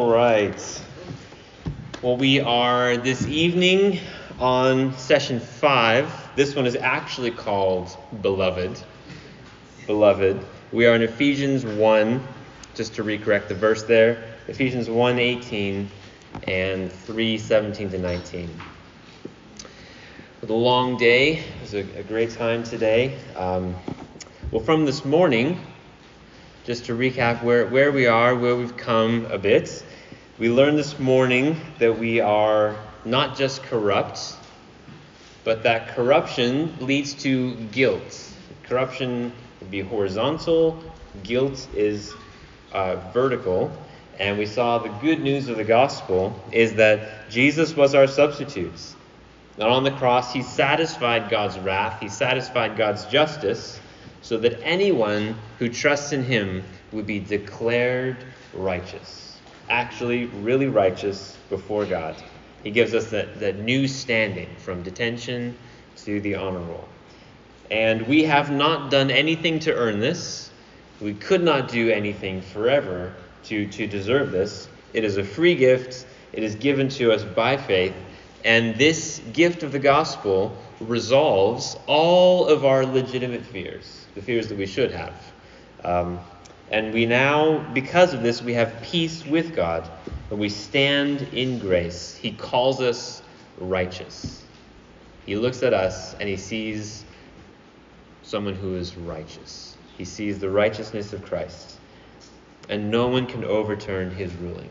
All right. Well, we are this evening on session 5. This one is actually called Beloved. Beloved. We are in Ephesians 1, just to recorrect the verse there. Ephesians 1:18 and 3:17-19. It was a long day. It was a great time today. Well, from this morning, just to recap where we are, where we've come a bit. We learned this morning that we are not just corrupt, but that corruption leads to guilt. Corruption would be horizontal, guilt is vertical. And we saw the good news of the gospel is that Jesus was our substitute. Not on the cross, he satisfied God's wrath, he satisfied God's justice, so that anyone who trusts in him would be declared righteous, actually really righteous before God. He gives us that new standing from detention to the honor roll. And we have not done anything to earn this. We could not do anything forever to deserve this. It is a free gift. It is given to us by faith. And this gift of the gospel resolves all of our legitimate fears, the fears that we should have. And we now, because of this, we have peace with God, and we stand in grace. He calls us righteous. He looks at us, and he sees someone who is righteous. He sees the righteousness of Christ, and no one can overturn his ruling.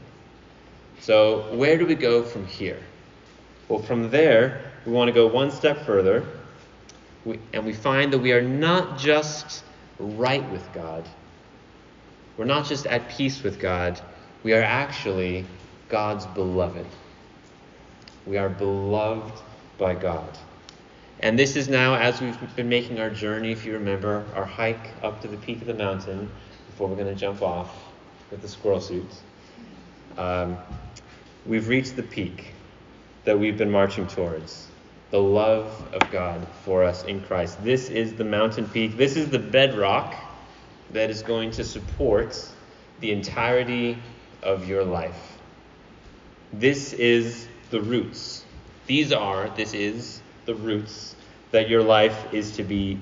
So where do we go from here? Well, from there, we want to go one step further, and we find that we are not just right with God. We're not just at peace with God. We are actually God's beloved. We are beloved by God. And this is now, as we've been making our journey, if you remember, our hike up to the peak of the mountain before we're going to jump off with the squirrel suits. We've reached the peak that we've been marching towards. The love of God for us in Christ. This is the mountain peak. This is the bedrock that is going to support the entirety of your life. This is the roots. This is the roots that your life is to be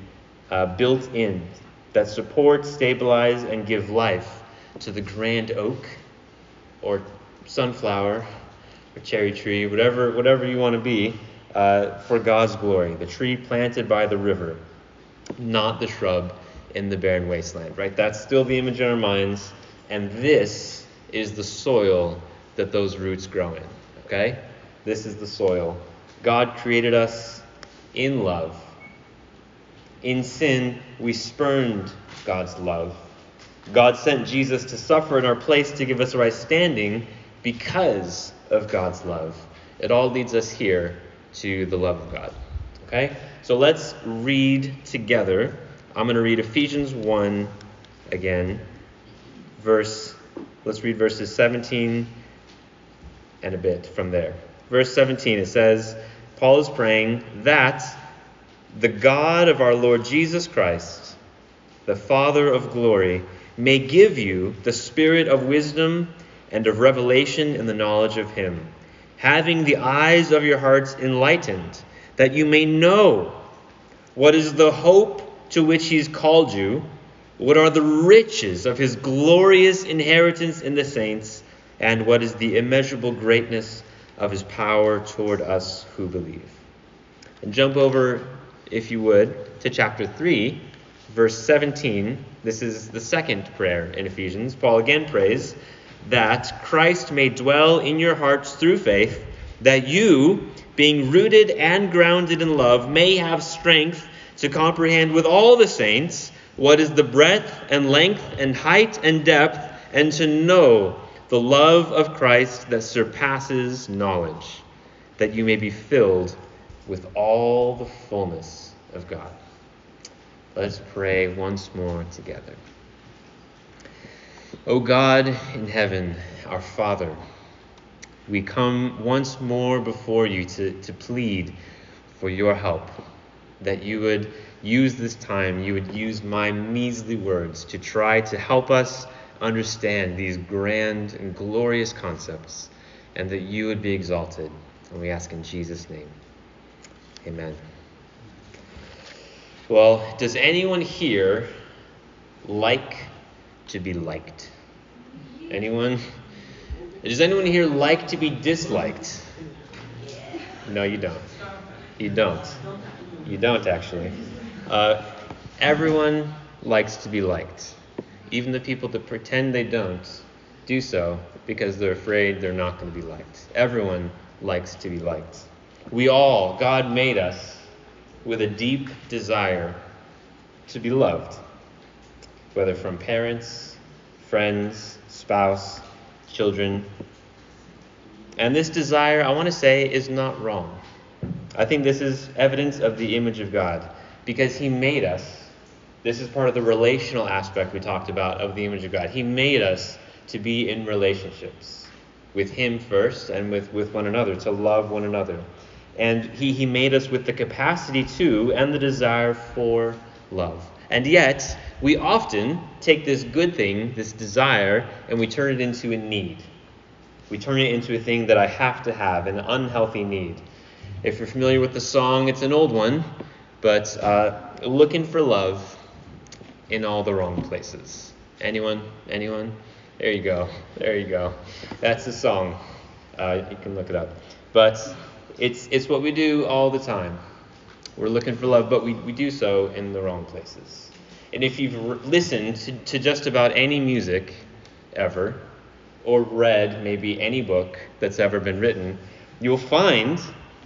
built in, that support, stabilize, and give life to the grand oak or sunflower or cherry tree, whatever you want to be. For God's glory, the tree planted by the river, not the shrub in the barren wasteland, right? That's still the image in our minds, and this is the soil that those roots grow in, okay? This is the soil. God created us in love. In sin, we spurned God's love. God sent Jesus to suffer in our place to give us right standing because of God's love. It all leads us here to the love of God. Okay? So let's read together. I'm going to read Ephesians 1 again. Let's read verses 17 and a bit from there. Verse 17, it says, Paul is praying that the God of our Lord Jesus Christ, the Father of glory, may give you the spirit of wisdom and of revelation in the knowledge of him, having the eyes of your hearts enlightened, that you may know what is the hope to which he's called you, what are the riches of his glorious inheritance in the saints, and what is the immeasurable greatness of his power toward us who believe. And jump over, if you would, to chapter 3, verse 17. This is the second prayer in Ephesians. Paul again prays that Christ may dwell in your hearts through faith, that you, being rooted and grounded in love, may have strength to comprehend with all the saints what is the breadth and length and height and depth, and to know the love of Christ that surpasses knowledge, that you may be filled with all the fullness of God. Let's pray once more together. O God in heaven, our Father, we come once more before you to plead for your help, that you would use this time, you would use my measly words to try to help us understand these grand and glorious concepts, and that you would be exalted. And we ask in Jesus' name. Amen. Well, does anyone here like to be liked? Anyone? Does anyone here like to be disliked? No, you don't. You don't. You don't, actually. Everyone likes to be liked. Even the people that pretend they don't do so because they're afraid they're not going to be liked. Everyone likes to be liked. We all, God made us with a deep desire to be loved, whether from parents, friends, spouse, children. And this desire, I want to say, is not wrong. I think this is evidence of the image of God, because he made us. This is part of the relational aspect we talked about of the image of God. He made us to be in relationships with him first and with one another, to love one another. And he made us with the capacity to and the desire for love. And yet, we often take this good thing, this desire, and we turn it into a need. We turn it into a thing that I have to have, an unhealthy need. If you're familiar with the song, it's an old one, but looking for love in all the wrong places. Anyone? Anyone? There you go. There you go. That's the song. You can look it up. But it's what we do all the time. We're looking for love, but we do so in the wrong places. And if you've listened to just about any music ever, or read maybe any book that's ever been written, you'll find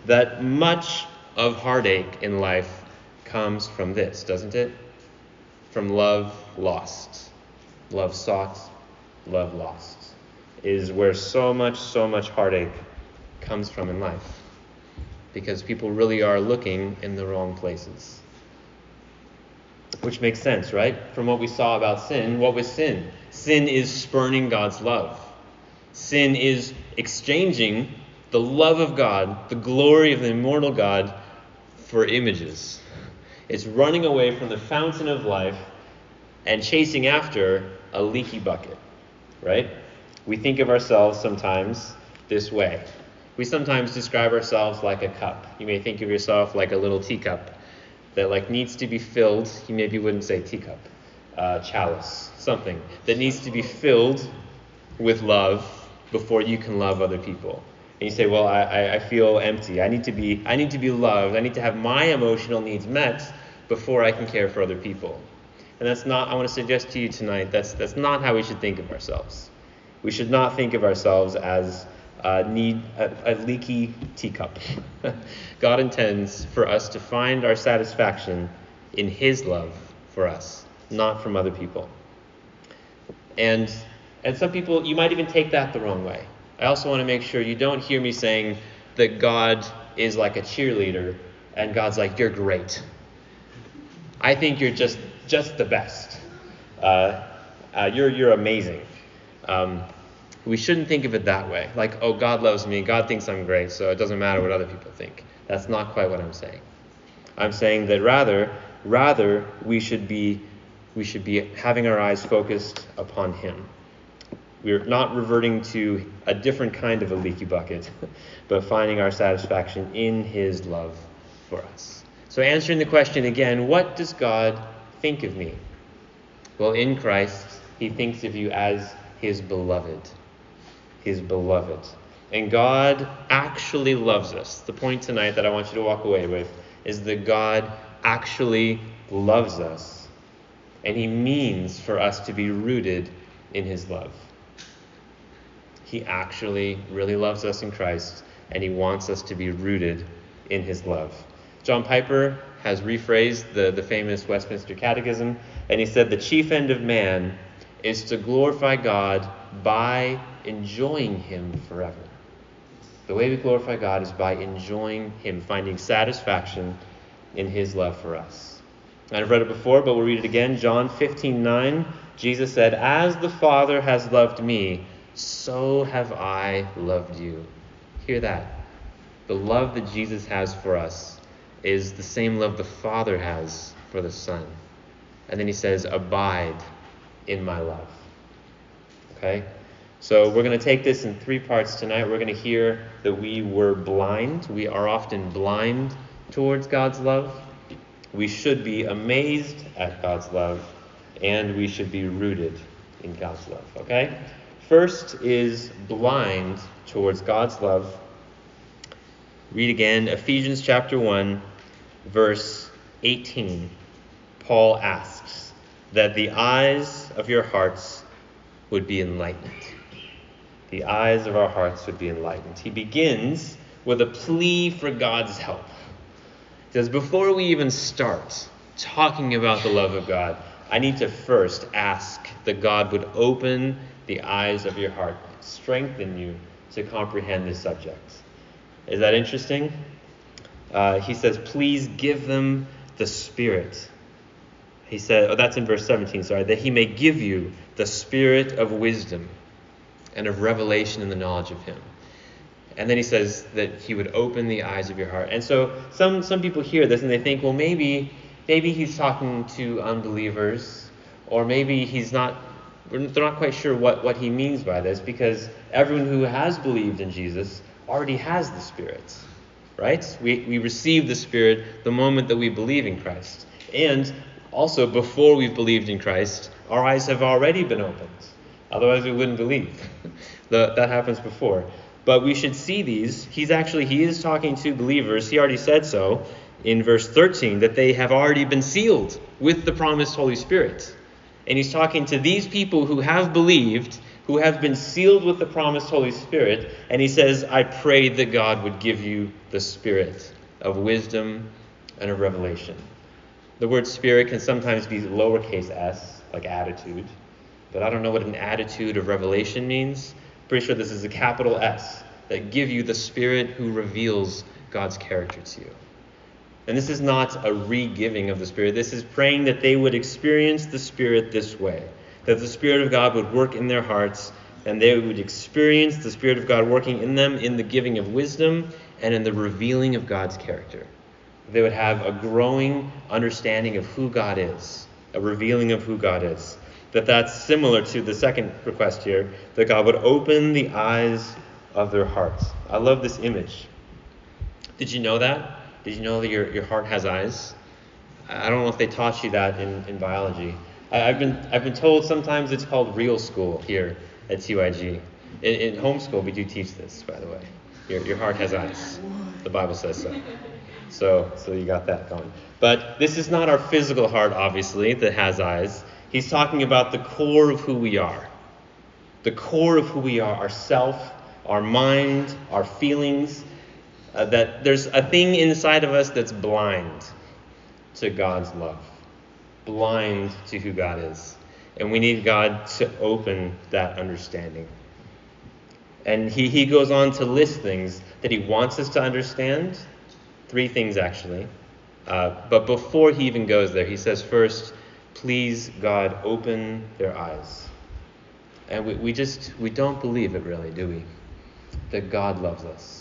that much of heartache in life comes from this, doesn't it? From love lost. Love sought, love lost is where so much heartache comes from in life. Because people really are looking in the wrong places. Which makes sense, right? From what we saw about sin, what was sin? Sin is spurning God's love. Sin is exchanging the love of God, the glory of the immortal God, for images. It's running away from the fountain of life and chasing after a leaky bucket, right? We think of ourselves sometimes this way. We sometimes describe ourselves like a cup. You may think of yourself like a little teacup that needs to be filled. You maybe wouldn't say teacup, chalice, something that needs to be filled with love before you can love other people. And you say, well, I feel empty. I need to be loved. I need to have my emotional needs met before I can care for other people. And that's not, I want to suggest to you tonight, that's not how we should think of ourselves. We should not think of ourselves as need a leaky teacup. God intends for us to find our satisfaction in his love for us, not from other people. And some people, you might even take that the wrong way. I also want to make sure you don't hear me saying that God is like a cheerleader and God's like, you're great. I think you're just the best. You're amazing. We shouldn't think of it that way. Like, oh, God loves me. God thinks I'm great, so it doesn't matter what other people think. That's not quite what I'm saying. I'm saying that rather we should be having our eyes focused upon him. We're not reverting to a different kind of a leaky bucket, but finding our satisfaction in his love for us. So answering the question again, what does God think of me? Well, in Christ, he thinks of you as his beloved. And God actually loves us. The point tonight that I want you to walk away with is that God actually loves us. And he means for us to be rooted in his love. He actually really loves us in Christ, and he wants us to be rooted in his love. John Piper has rephrased the famous Westminster Catechism, and he said the chief end of man is to glorify God by enjoying him forever. The way we glorify God is by enjoying him, finding satisfaction in his love for us. And I've read it before, but we'll read it again. John 15:9, Jesus said, "As the Father has loved me, so have I loved you." Hear that. The love that Jesus has for us is the same love the Father has for the Son. And then he says, "Abide in my love." Okay? So we're going to take this in three parts tonight. We're going to hear that we were blind. We are often blind towards God's love. We should be amazed at God's love. And we should be rooted in God's love. Okay? First is blind towards God's love. Read again, Ephesians chapter 1, verse 18. Paul asks that the eyes of your hearts would be enlightened. The eyes of our hearts would be enlightened. He begins with a plea for God's help. He says, before we even start talking about the love of God, I need to first ask that God would open the eyes of your heart, strengthen you to comprehend this subject. Is that interesting? He says, please give them the Spirit. He said, oh, that's in verse 17, sorry, that he may give you the Spirit of wisdom and of revelation in the knowledge of him. And then he says that he would open the eyes of your heart. And so some people hear this and they think, well, maybe he's talking to unbelievers, or maybe they're not quite sure what he means by this, because everyone who has believed in Jesus already has the Spirit, right? We receive the Spirit the moment that we believe in Christ. And also, before we've believed in Christ, our eyes have already been opened. Otherwise, we wouldn't believe. That happens before. But we should see these. He is talking to believers. He already said so in verse 13, that they have already been sealed with the promised Holy Spirit. And he's talking to these people who have believed, who have been sealed with the promised Holy Spirit. And he says, I pray that God would give you the Spirit of wisdom and of revelation. The word Spirit can sometimes be lowercase s, like attitude. But I don't know what an attitude of revelation means. Pretty sure this is a capital S, that give you the Spirit who reveals God's character to you. And this is not a re-giving of the Spirit. This is praying that they would experience the Spirit this way, that the Spirit of God would work in their hearts, and they would experience the Spirit of God working in them in the giving of wisdom and in the revealing of God's character. They would have a growing understanding of who God is, a revealing of who God is. That's similar to the second request here, that God would open the eyes of their hearts. I love this image. Did you know that? Did you know that your heart has eyes? I don't know if they taught you that in biology. I've been told sometimes it's called real school here at TYG. In homeschool, we do teach this, by the way. Your heart has eyes. The Bible says so. So you got that going. But this is not our physical heart, obviously, that has eyes. He's talking about the core of who we are. The core of who we are, our self, our mind, our feelings, that there's a thing inside of us that's blind to God's love, blind to who God is. And we need God to open that understanding. And he goes on to list things that he wants us to understand, three things actually. But before he even goes there, he says first, please, God, open their eyes. And we don't believe it really, do we? That God loves us.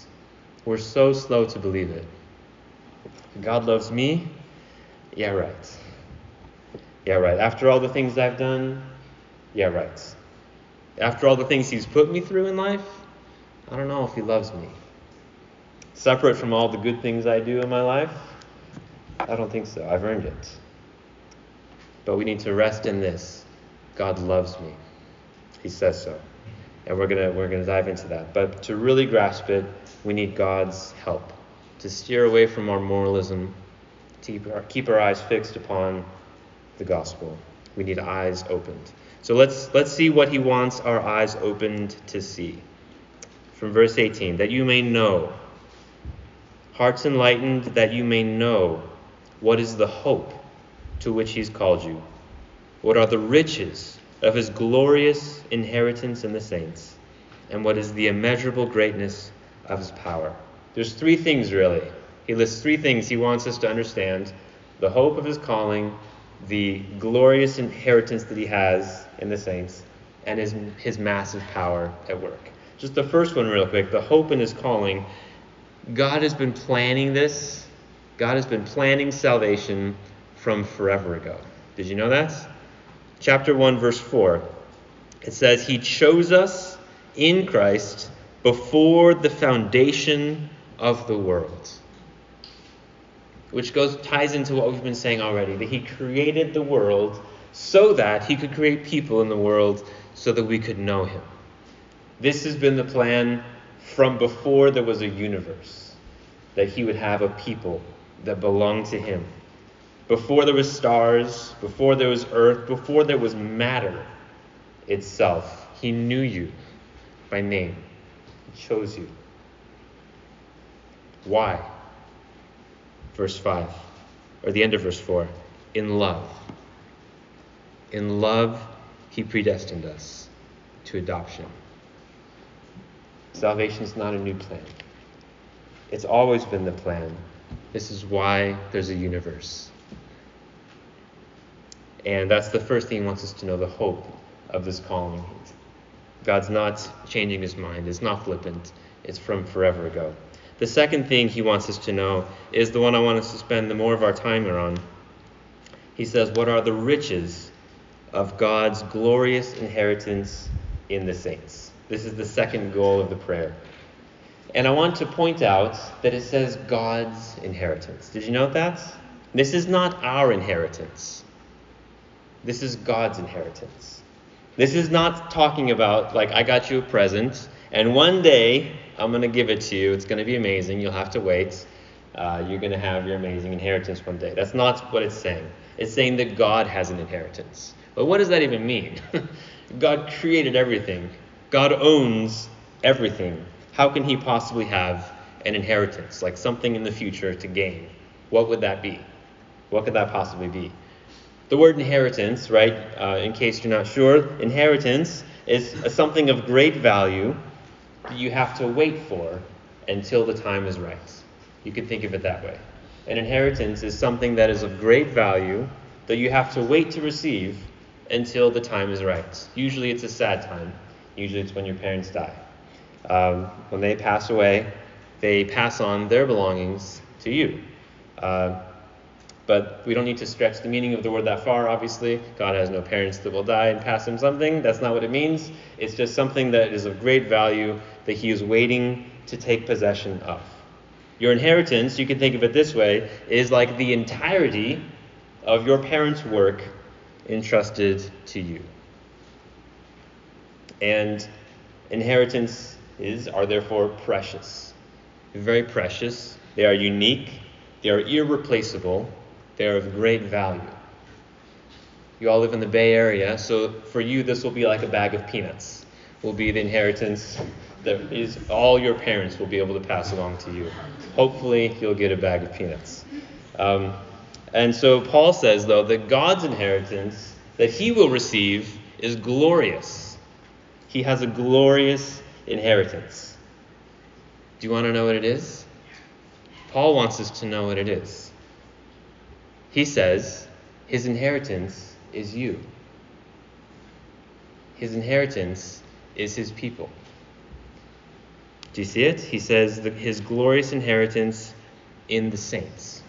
We're so slow to believe it. God loves me? Yeah, right. Yeah, right. After all the things I've done? Yeah, right. After all the things he's put me through in life? I don't know if he loves me. Separate from all the good things I do in my life? I don't think so. I've earned it. But we need to rest in this. God loves me. He says so. And we're gonna dive into that. But to really grasp it, we need God's help to steer away from our moralism, to keep our eyes fixed upon the gospel. We need eyes opened. So let's see what he wants our eyes opened to see. From verse 18, that you may know, hearts enlightened, that you may know what is the hope to which he's called you, what are the riches of his glorious inheritance in the saints, and what is the immeasurable greatness of his power. There's three things, really. He lists three things he wants us to understand: the hope of his calling, the glorious inheritance that he has in the saints, and his massive power at work. Just the first one real quick, the hope in his calling. God has been planning this. God has been planning salvation from forever ago. Did you know that? Chapter 1, verse 4. It says he chose us in Christ before the foundation of the world, which ties into what we've been saying already, that he created the world so that he could create people in the world so that we could know him. This has been the plan from before there was a universe, that he would have a people that belonged to him. Before there was stars, before there was earth, before there was matter itself, he knew you by name. He chose you. Why? Verse 5, or the end of verse 4, in love. In love, he predestined us to adoption. Salvation is not a new plan. It's always been the plan. This is why there's a universe. And that's the first thing he wants us to know, the hope of this calling. God's not changing his mind. It's not flippant. It's from forever ago. The second thing he wants us to know is the one I want us to spend the more of our time on. He says, what are the riches of God's glorious inheritance in the saints? This is the second goal of the prayer. And I want to point out that it says God's inheritance. Did you note that? This is not our inheritance. This is God's inheritance. This is not talking about, like, I got you a present, and one day I'm going to give it to you. It's going to be amazing. You'll have to wait. You're going to have your amazing inheritance one day. That's not what it's saying. It's saying that God has an inheritance. But what does that even mean? God created everything. God owns everything. How can he possibly have an inheritance, like something in the future to gain? What would that be? What could that possibly be? The word inheritance, right, in case you're not sure, inheritance is something of great value that you have to wait for until the time is right. You can think of it that way. An inheritance is something that is of great value that you have to wait to receive until the time is right. Usually it's a sad time. Usually it's when your parents die. When they pass away, they pass on their belongings to you. But we don't need to stretch the meaning of the word that far, obviously. God has no parents that will die and pass him something. That's not what it means. It's just something that is of great value that he is waiting to take possession of. Your inheritance, you can think of it this way, is like the entirety of your parents' work entrusted to you. And inheritance are therefore precious. They're very precious. They are unique. They are irreplaceable. They are of great value. You all live in the Bay Area, so for you this will be like a bag of peanuts. Will be the inheritance that is all your parents will be able to pass along to you. Hopefully you'll get a bag of peanuts. And so Paul says, though, that God's inheritance that he will receive is glorious. He has a glorious inheritance. Do you want to know what it is? Paul wants us to know what it is. He says his inheritance is you. His inheritance is his people. Do you see it? He says that his glorious inheritance in the saints.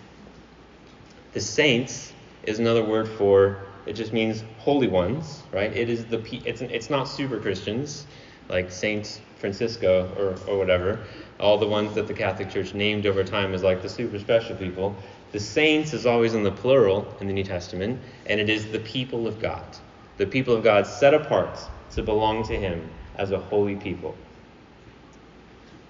The saints is another word for, it just means holy ones, right? It is it's not super Christians like Saint Francisco or whatever, all the ones that the Catholic Church named over time as like the super special people. The saints is always in the plural in the New Testament, and it is the people of God. The people of God set apart to belong to him as a holy people.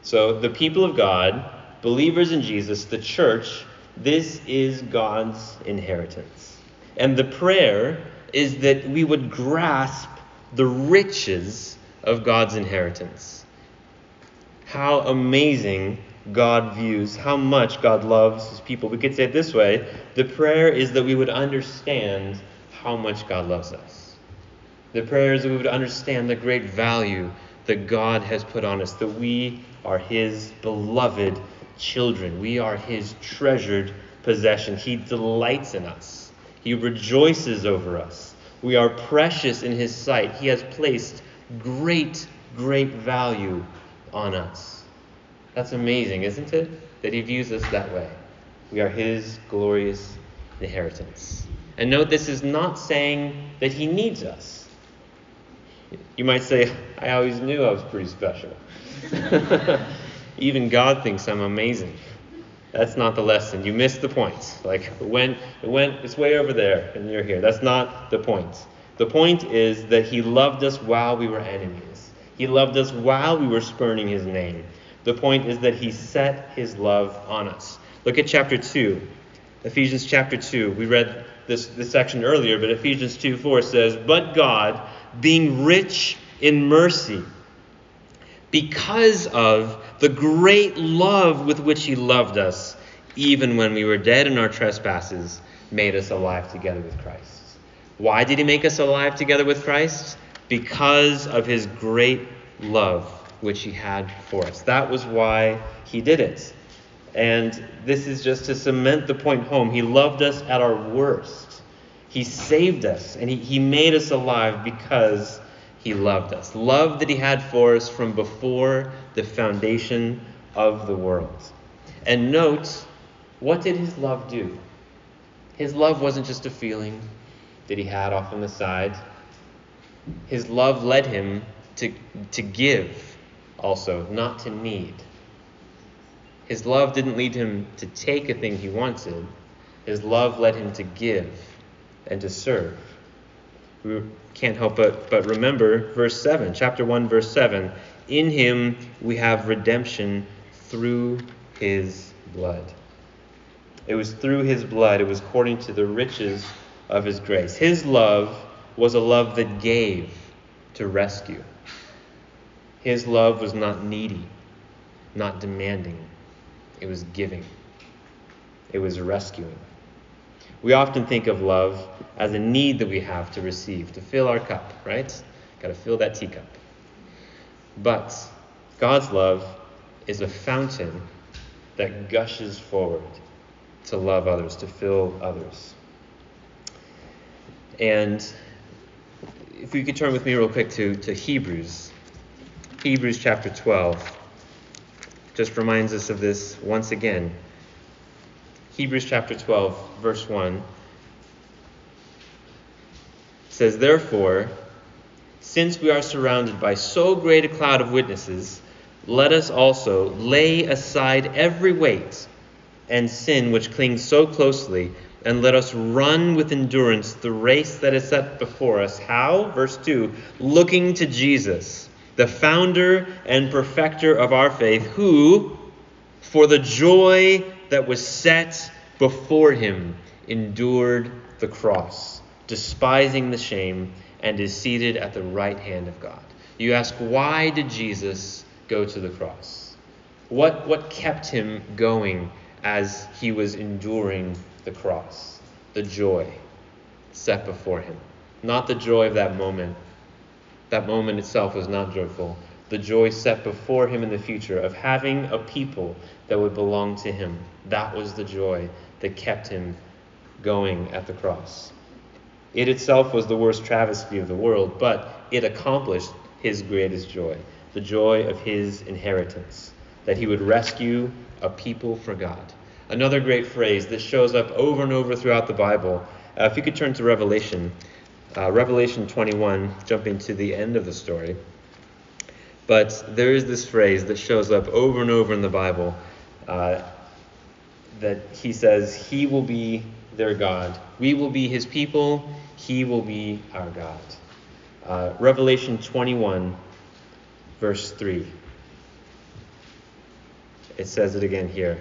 So the people of God, believers in Jesus, the church, this is God's inheritance. And the prayer is that we would grasp the riches of God's inheritance. How amazing God views, how much God loves his people. We could say it this way, the prayer is that we would understand how much God loves us. The prayer is that we would understand the great value that God has put on us, that we are his beloved children. We are his treasured possession. He delights in us. He rejoices over us. We are precious in his sight. He has placed great, great value on us. That's amazing, isn't it? That he views us that way. We are his glorious inheritance. And note, this is not saying that he needs us. You might say, I always knew I was pretty special. Even God thinks I'm amazing. That's not the lesson. You missed the point. Like, it's way over there and you're here. That's not the point. The point is that he loved us while we were enemies. He loved us while we were spurning his name. The point is that he set his love on us. Look at chapter 2, Ephesians chapter 2. We read this section earlier, but Ephesians 2:4 says, "But God, being rich in mercy, because of the great love with which he loved us, even when we were dead in our trespasses, made us alive together with Christ." Why did he make us alive together with Christ? Because of his great love which he had for us. That was why he did it. And this is just to cement the point home. He loved us at our worst. He saved us, and he made us alive because he loved us. Love that he had for us from before the foundation of the world. And note, what did his love do? His love wasn't just a feeling that he had off on the side. His love led him to give also, not to need. His love didn't lead him to take a thing he wanted. His love led him to give and to serve. We can't help but remember verse 7, chapter 1, verse 7. In him we have redemption through his blood. It was through his blood. It was according to the riches of his grace. His love was a love that gave to rescue. His love was not needy, not demanding. It was giving. It was rescuing. We often think of love as a need that we have to receive, to fill our cup, right? Got to fill that teacup. But God's love is a fountain that gushes forward to love others, to fill others. And if you could turn with me real quick to Hebrews. Hebrews chapter 12 just reminds us of this once again. Hebrews chapter 12, verse 1 says, "Therefore, since we are surrounded by so great a cloud of witnesses, let us also lay aside every weight and sin which clings so closely, and let us run with endurance the race that is set before us." How? Verse 2, "Looking to Jesus, the founder and perfecter of our faith, who, for the joy that was set before him, endured the cross, despising the shame, and is seated at the right hand of God." You ask, why did Jesus go to the cross? What kept him going as he was enduring the cross? The joy set before him. Not the joy of that moment. That moment itself was not joyful. The joy set before him in the future of having a people that would belong to him. That was the joy that kept him going at the cross. It itself was the worst travesty of the world, but it accomplished his greatest joy, the joy of his inheritance, that he would rescue a people for God. Another great phrase that shows up over and over throughout the Bible. If you could turn to Revelation, Revelation 21, jumping to the end of the story. But there is this phrase that shows up over and over in the Bible that he says, he will be their God. We will be his people. He will be our God. Revelation 21, verse 3. It says it again here.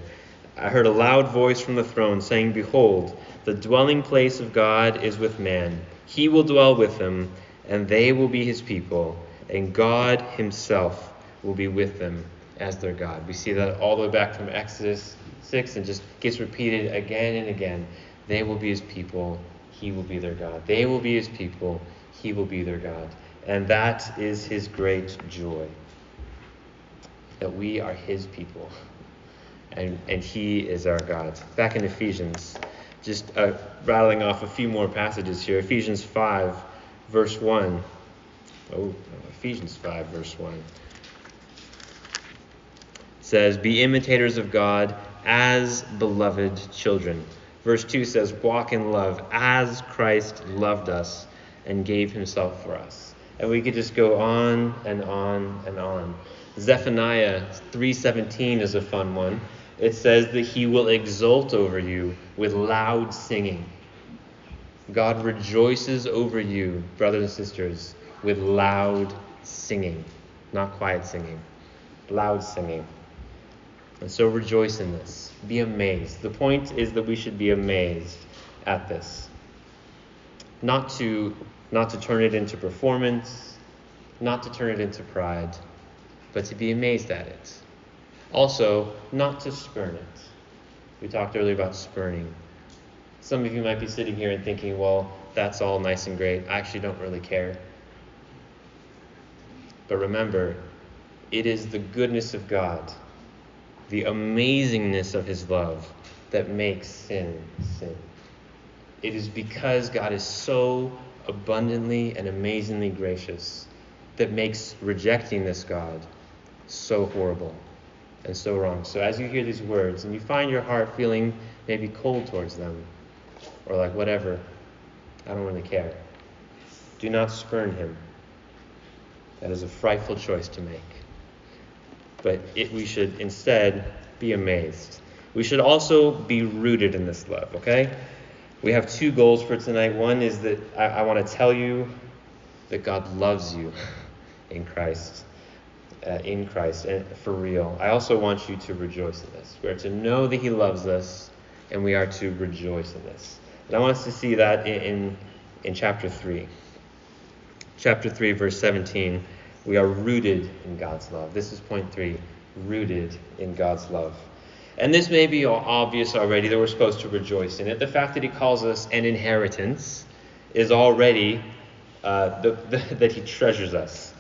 "I heard a loud voice from the throne saying, 'Behold, the dwelling place of God is with man. He will dwell with them, and they will be his people. And God himself will be with them as their God.'" We see that all the way back from Exodus 6 and just gets repeated again and again. They will be his people. He will be their God. They will be his people. He will be their God. And that is his great joy, that we are his people and he is our God. Back in Ephesians, just rattling off a few more passages here. Ephesians 5, verse 1. Ephesians 5, verse 1 says, "Be imitators of God as beloved children." Verse 2 says, "Walk in love as Christ loved us and gave himself for us." And we could just go on and on and on. Zephaniah 3:17 is a fun one. It says that he will exult over you with loud singing. God rejoices over you, brothers and sisters, with loud singing. Not quiet singing. Loud singing. And so rejoice in this. Be amazed. The point is that we should be amazed at this. Not to turn it into performance, not to turn it into pride, but to be amazed at it. Also, not to spurn it. We talked earlier about spurning. Some of you might be sitting here and thinking, well, that's all nice and great. I actually don't really care. But remember, it is the goodness of God, the amazingness of his love, that makes sin sin. It is because God is so abundantly and amazingly gracious that makes rejecting this God so horrible and so wrong. So as you hear these words and you find your heart feeling maybe cold towards them, or like, whatever, I don't really care, do not spurn him. That is a frightful choice to make. But we should instead be amazed. We should also be rooted in this love, okay? We have two goals for tonight. One is that I want to tell you that God loves you in Christ, and for real. I also want you to rejoice in this. We are to know that he loves us, and we are to rejoice in this. And I want us to see that in chapter 3. Chapter 3, verse 17, we are rooted in God's love. This is point 3, rooted in God's love. And this may be obvious already that we're supposed to rejoice in it. The fact that he calls us an inheritance is already that he treasures us.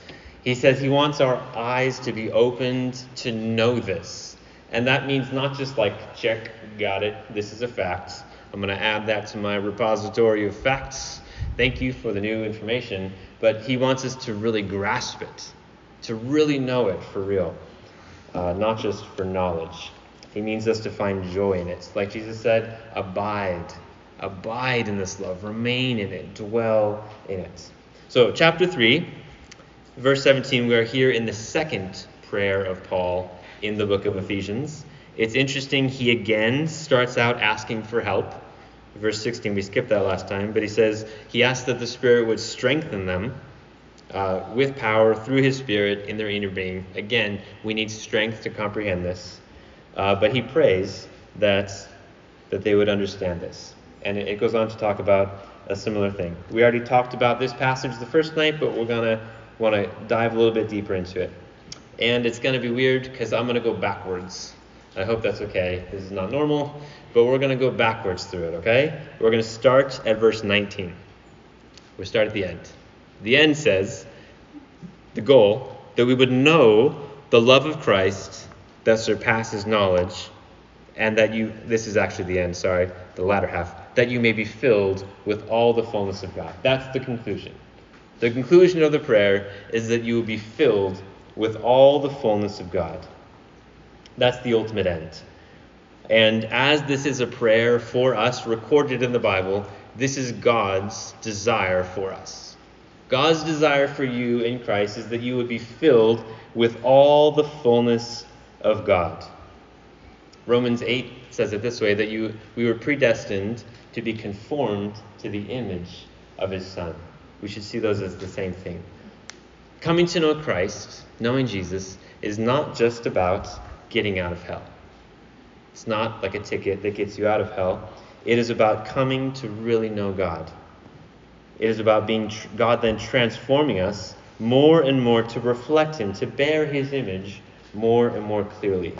He says he wants our eyes to be opened to know this. And that means not just like, check, got it, this is a fact. I'm going to add that to my repository of facts. Thank you for the new information. But he wants us to really grasp it, to really know it for real, not just for knowledge. He means us to find joy in it. Like Jesus said, abide in this love, remain in it, dwell in it. So chapter 3, verse 17, we are here in the second prayer of Paul in the book of Ephesians. It's interesting, he again starts out asking for help. Verse 16, we skipped that last time, but he says he asked that the Spirit would strengthen them with power through his Spirit in their inner being. Again, we need strength to comprehend this. But he prays that they would understand this. And it goes on to talk about a similar thing. We already talked about this passage the first night, but we're going to want to dive a little bit deeper into it. And it's going to be weird because I'm going to go backwards. I hope that's okay. This is not normal, but we're going to go backwards through it, okay? We're going to start at verse 19. We'll start at the end. The end says, the goal, that we would know the love of Christ that surpasses knowledge, and that you, this is actually the end, sorry, the latter half, that you may be filled with all the fullness of God. That's the conclusion. The conclusion of the prayer is that you will be filled with all the fullness of God. That's the ultimate end. And as this is a prayer for us recorded in the Bible, this is God's desire for us. God's desire for you in Christ is that you would be filled with all the fullness of God. Romans 8 says it this way, that we were predestined to be conformed to the image of his Son. We should see those as the same thing. Coming to know Christ, knowing Jesus, is not just about getting out of hell. It's not like a ticket that gets you out of hell. It is about coming to really know God. It is about being God then transforming us more and more to reflect him, to bear his image more and more clearly.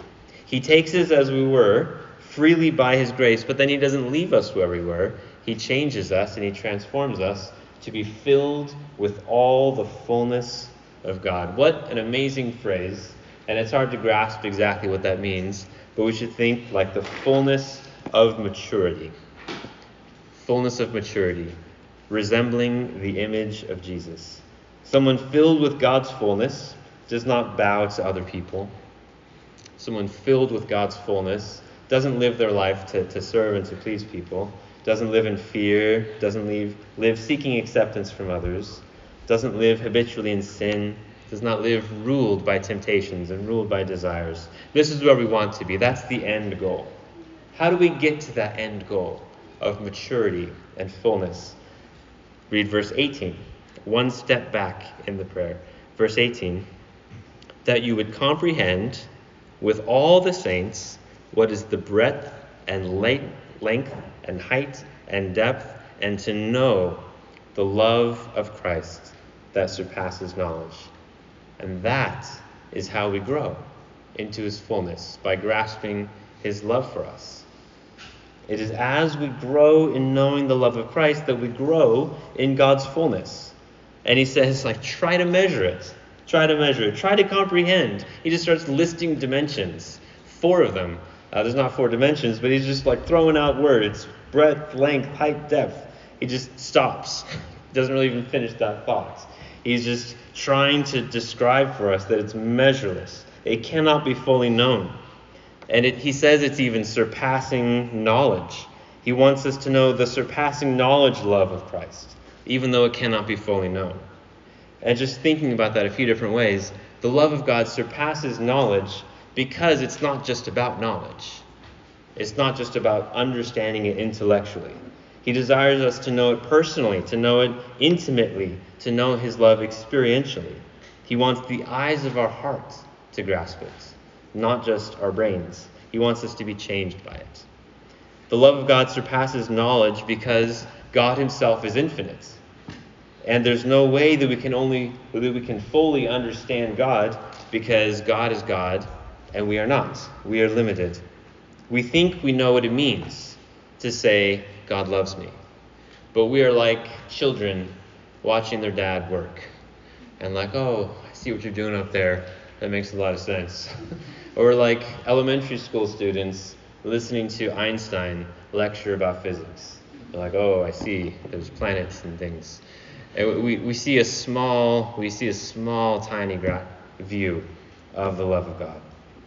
He takes us as we were, freely by his grace, but then he doesn't leave us where we were. He changes us and he transforms us to be filled with all the fullness of God. What an amazing phrase, and it's hard to grasp exactly what that means, but we should think like the fullness of maturity. Fullness of maturity, resembling the image of Jesus. Someone filled with God's fullness does not bow to other people. Someone filled with God's fullness doesn't live their life to serve and to please people, doesn't live in fear, doesn't live seeking acceptance from others, doesn't live habitually in sin, does not live ruled by temptations and ruled by desires. This is where we want to be. That's the end goal. How do we get to that end goal of maturity and fullness? Read verse 18. One step back in the prayer. Verse 18. That you would comprehend with all the saints what is the breadth and length and height and depth, and to know the love of Christ that surpasses knowledge. And that is how we grow into his fullness, by grasping his love for us. It is as we grow in knowing the love of Christ that we grow in God's fullness. And he says, try to measure it. Try to measure it. Try to comprehend. He just starts listing dimensions, four of them. There's not four dimensions, but he's just throwing out words. Breadth, length, height, depth. He just stops. Doesn't really even finish that thought. He's just trying to describe for us that it's measureless. It cannot be fully known. And he says it's even surpassing knowledge. He wants us to know the surpassing knowledge love of Christ, even though it cannot be fully known. And just thinking about that a few different ways, the love of God surpasses knowledge because it's not just about knowledge. It's not just about understanding it intellectually. He desires us to know it personally, to know it intimately, to know his love experientially. He wants the eyes of our heart to grasp it, not just our brains. He wants us to be changed by it. The love of God surpasses knowledge because God himself is infinite. And there's no way that we can fully understand God, because God is God and we are not. We are limited. We think we know what it means to say, God loves me. But we are like children watching their dad work. And oh, I see what you're doing up there. That makes a lot of sense. Or like elementary school students listening to Einstein lecture about physics. They're oh, I see. There's planets and things. And we see a small, tiny view of the love of God.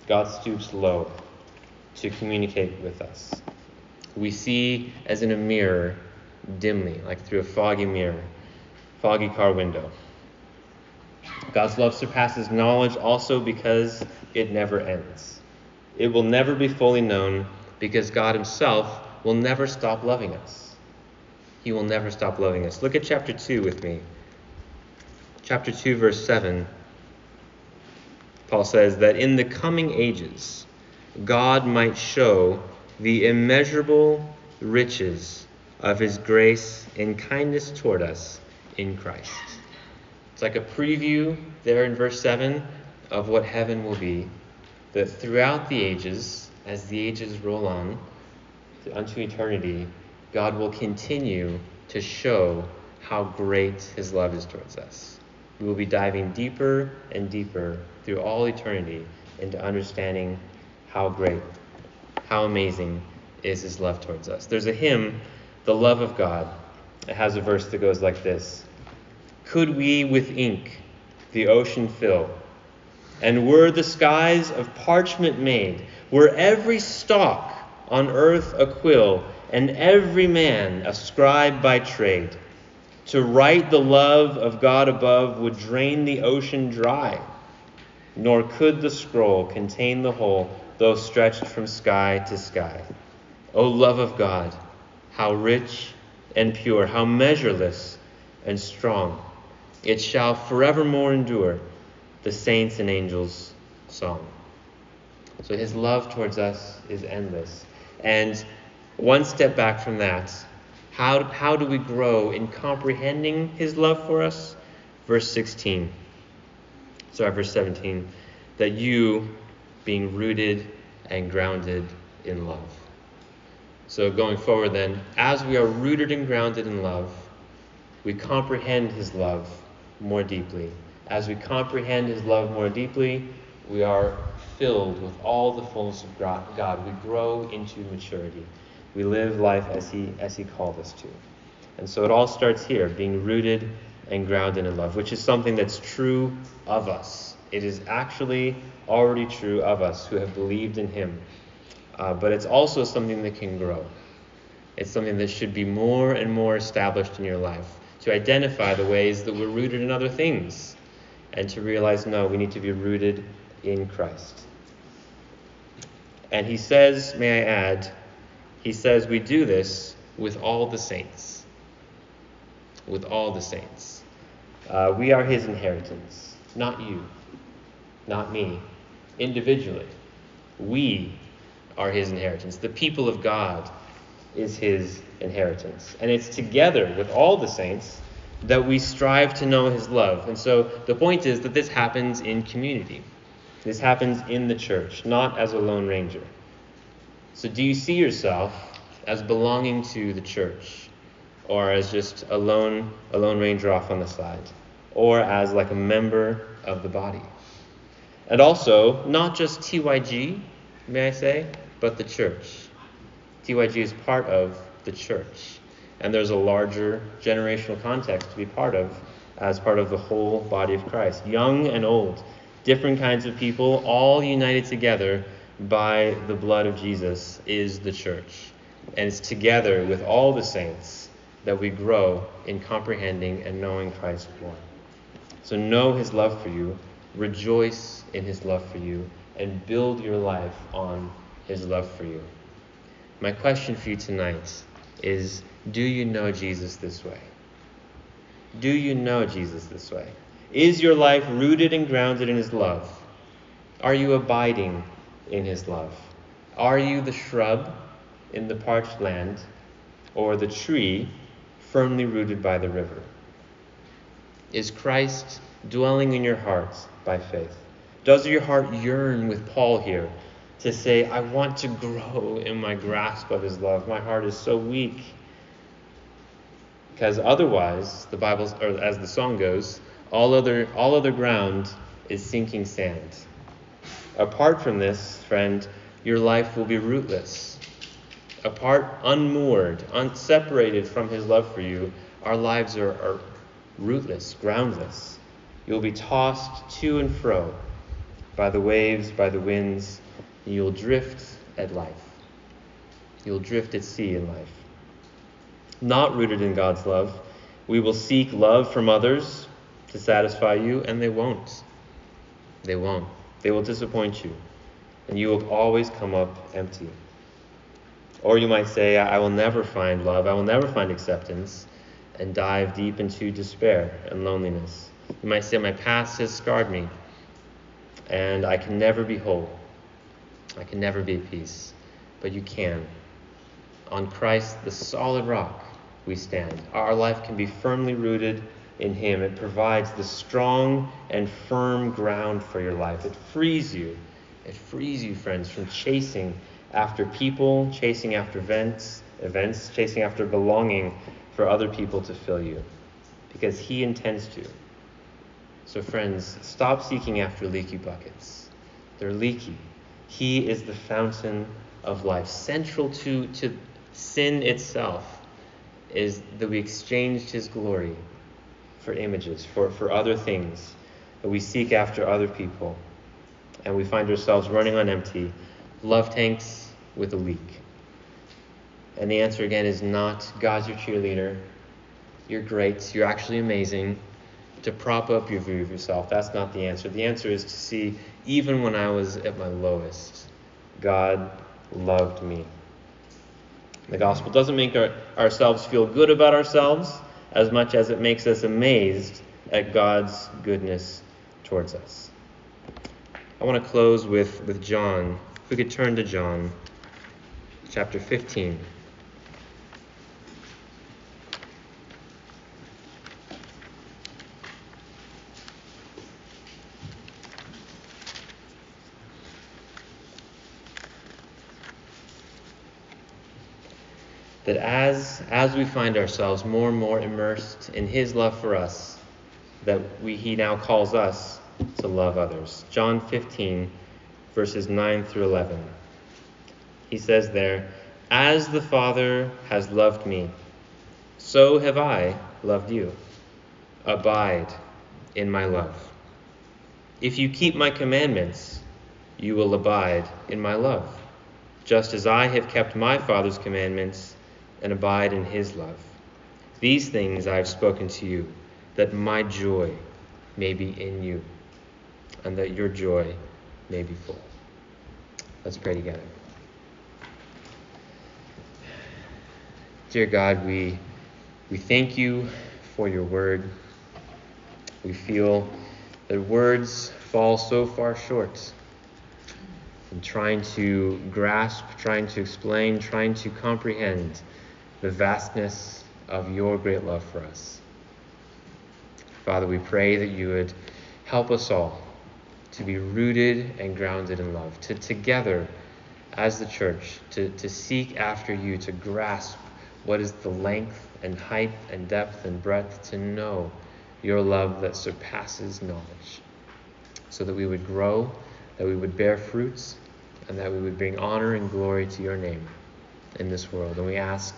God stoops low to communicate with us. We see as in a mirror dimly, through a foggy mirror, foggy car window. God's love surpasses knowledge also because it never ends. It will never be fully known because God himself will never stop loving us. He will never stop loving us. Look at chapter 2 with me. Chapter 2, verse 7. Paul says that in the coming ages, God might show the immeasurable riches of his grace and kindness toward us in Christ. It's a preview there in verse 7 of what heaven will be, that throughout the ages, as the ages roll on unto eternity, God will continue to show how great his love is towards us. We will be diving deeper and deeper through all eternity into understanding how great, how amazing is his love towards us. There's a hymn, The Love of God. It has a verse that goes like this. Could we with ink the ocean fill, and were the skies of parchment made, were every stalk on earth a quill, and every man a scribe by trade, to write the love of God above would drain the ocean dry, nor could the scroll contain the whole, though stretched from sky to sky. O love of God, how rich and pure, how measureless and strong. It shall forevermore endure the saints' and angels' song. So his love towards us is endless. And one step back from that, how do we grow in comprehending his love for us? Verse 17. That you, being rooted and grounded in love. So going forward then, as we are rooted and grounded in love, we comprehend his love more deeply. As we comprehend his love more deeply, we are filled with all the fullness of God. We grow into maturity. We live life as he called us to. And so it all starts here, being rooted and grounded in love, which is something that's true of us. It is actually already true of us who have believed in him. But it's also something that can grow. It's something that should be more and more established in your life, to identify the ways that we're rooted in other things and to realize, no, we need to be rooted in Christ. And he says, may I add, he says we do this with all the saints. With all the saints. We are his inheritance, not you, not me, individually. We are his inheritance. The people of God is his inheritance. And it's together with all the saints that we strive to know his love. And so the point is that this happens in community. This happens in the church, not as a lone ranger. So do you see yourself as belonging to the church, or as just a lone ranger off on the side, or as like a member of the body? And also, not just TYG, may I say, but the church. TYG is part of the church, and there's a larger generational context to be part of as part of the whole body of Christ, young and old, different kinds of people, all united together by the blood of Jesus is the church. And it's together with all the saints that we grow in comprehending and knowing Christ more. So know his love for you, rejoice in his love for you, and build your life on his love for you. My question for you tonight is, do you know Jesus this way? Do you know Jesus this way? Is your life rooted and grounded in his love? Are you abiding in his love? Are you the shrub in the parched land, or the tree firmly rooted by the river? Is Christ dwelling in your hearts by faith? Does your heart yearn with Paul here to say, I want to grow in my grasp of his love? My heart is so weak. Because otherwise, the Bible, or as the song goes, all other ground is sinking sand. Apart from this, friend, your life will be rootless. Apart, unmoored, unseparated from his love for you, our lives are rootless, groundless. You'll be tossed to and fro by the waves, by the winds. You'll drift at life. You'll drift at sea in life. Not rooted in God's love, we will seek love from others to satisfy you, and they won't. They won't. They will disappoint you, and you will always come up empty. Or you might say, I will never find love, I will never find acceptance, and dive deep into despair and loneliness. You might say, my past has scarred me, and I can never be whole. I can never be at peace. But you can. On Christ, the solid rock, we stand. Our life can be firmly rooted in him. It provides the strong and firm ground for your life. It frees you. It frees you, friends, from chasing after people, chasing after events, chasing after belonging for other people to fill you, because he intends to. So friends, stop seeking after leaky buckets. They're leaky. He is the fountain of life. Central to sin itself is that we exchanged his glory for images, for other things, that we seek after other people, and we find ourselves running on empty, love tanks with a leak. And the answer again is not God's your cheerleader, you're great, you're actually amazing, to prop up your view of yourself. That's not the answer. The answer is to see, even when I was at my lowest, God loved me. The gospel doesn't make ourselves feel good about ourselves, as much as it makes us amazed at God's goodness towards us. I want to close with John. If we could turn to John chapter 15. That as we find ourselves more and more immersed in his love for us, that he now calls us to love others. John 15, verses 9 through 11. He says there, as the Father has loved me, so have I loved you. Abide in my love. If you keep my commandments, you will abide in my love, just as I have kept my Father's commandments and abide in his love. These things I have spoken to you, that my joy may be in you, and that your joy may be full. Let's pray together. Dear God, we thank you for your word. We feel that words fall so far short in trying to grasp, trying to explain, trying to comprehend the vastness of your great love for us. Father, we pray that you would help us all to be rooted and grounded in love, to together as the church, to seek after you, to grasp what is the length and height and depth and breadth, to know your love that surpasses knowledge, so that we would grow, that we would bear fruits, and that we would bring honor and glory to your name in this world. And we ask